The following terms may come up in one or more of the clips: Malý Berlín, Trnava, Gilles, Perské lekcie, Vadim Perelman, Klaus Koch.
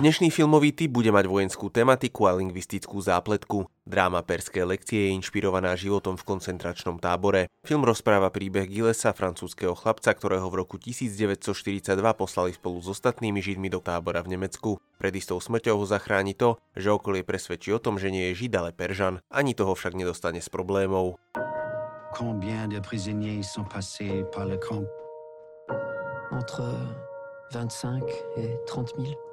Dnešný filmový typ bude mať vojenskú tematiku a lingvistickú zápletku. Dráma Perské lekcie je inšpirovaná životom v koncentračnom tábore. Film rozpráva príbeh Gillesa, francúzskeho chlapca, ktorého v roku 1942 poslali spolu s ostatnými Židmi do tábora v Nemecku. Pred istou smrťou ho zachráni to, že okolie presvedčí o tom, že nie je Žid, ale Peržan. Ani toho však nedostane z problémov. Combien de prisonniers sont passés par le camp? Entre 25 et 30 000.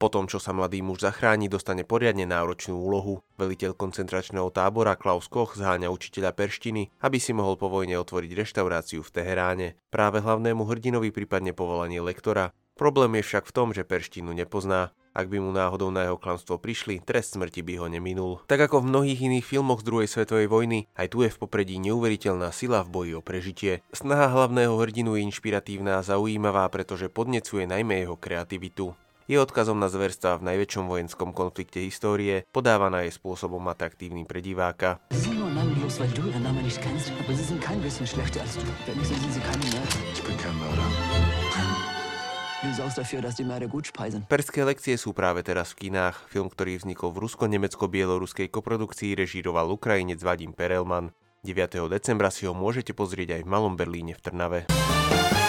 Potom, čo sa mladý muž zachráni, dostane poriadne náročnú úlohu. Veliteľ koncentračného tábora Klaus Koch zháňa učiteľa perštiny, aby si mohol po vojne otvoriť reštauráciu v Teheráne. Práve hlavnému hrdinovi prípadne povolanie lektora. Problém je však v tom, že perštinu nepozná. Ak by mu náhodou na jeho klamstvo prišli, trest smrti by ho neminul. Tak ako v mnohých iných filmoch z druhej svetovej vojny, aj tu je v popredí neuveriteľná sila v boji o prežitie. Snaha hlavného hrdinu je inšpiratívna a zaujímavá, pretože podnecuje najmä jeho kreativitu. Je odkazom na zverstvá v najväčšom vojenskom konflikte histórie, podávaná je spôsobom atraktívnym pre diváka. Perské lekcie sú práve teraz v kinách. Film, ktorý vznikol v rusko-nemecko-bieloruskej koprodukcii, režíroval Ukrajinec Vadim Perelman. 9. decembra si ho môžete pozrieť aj v Malom Berlíne v Trnave.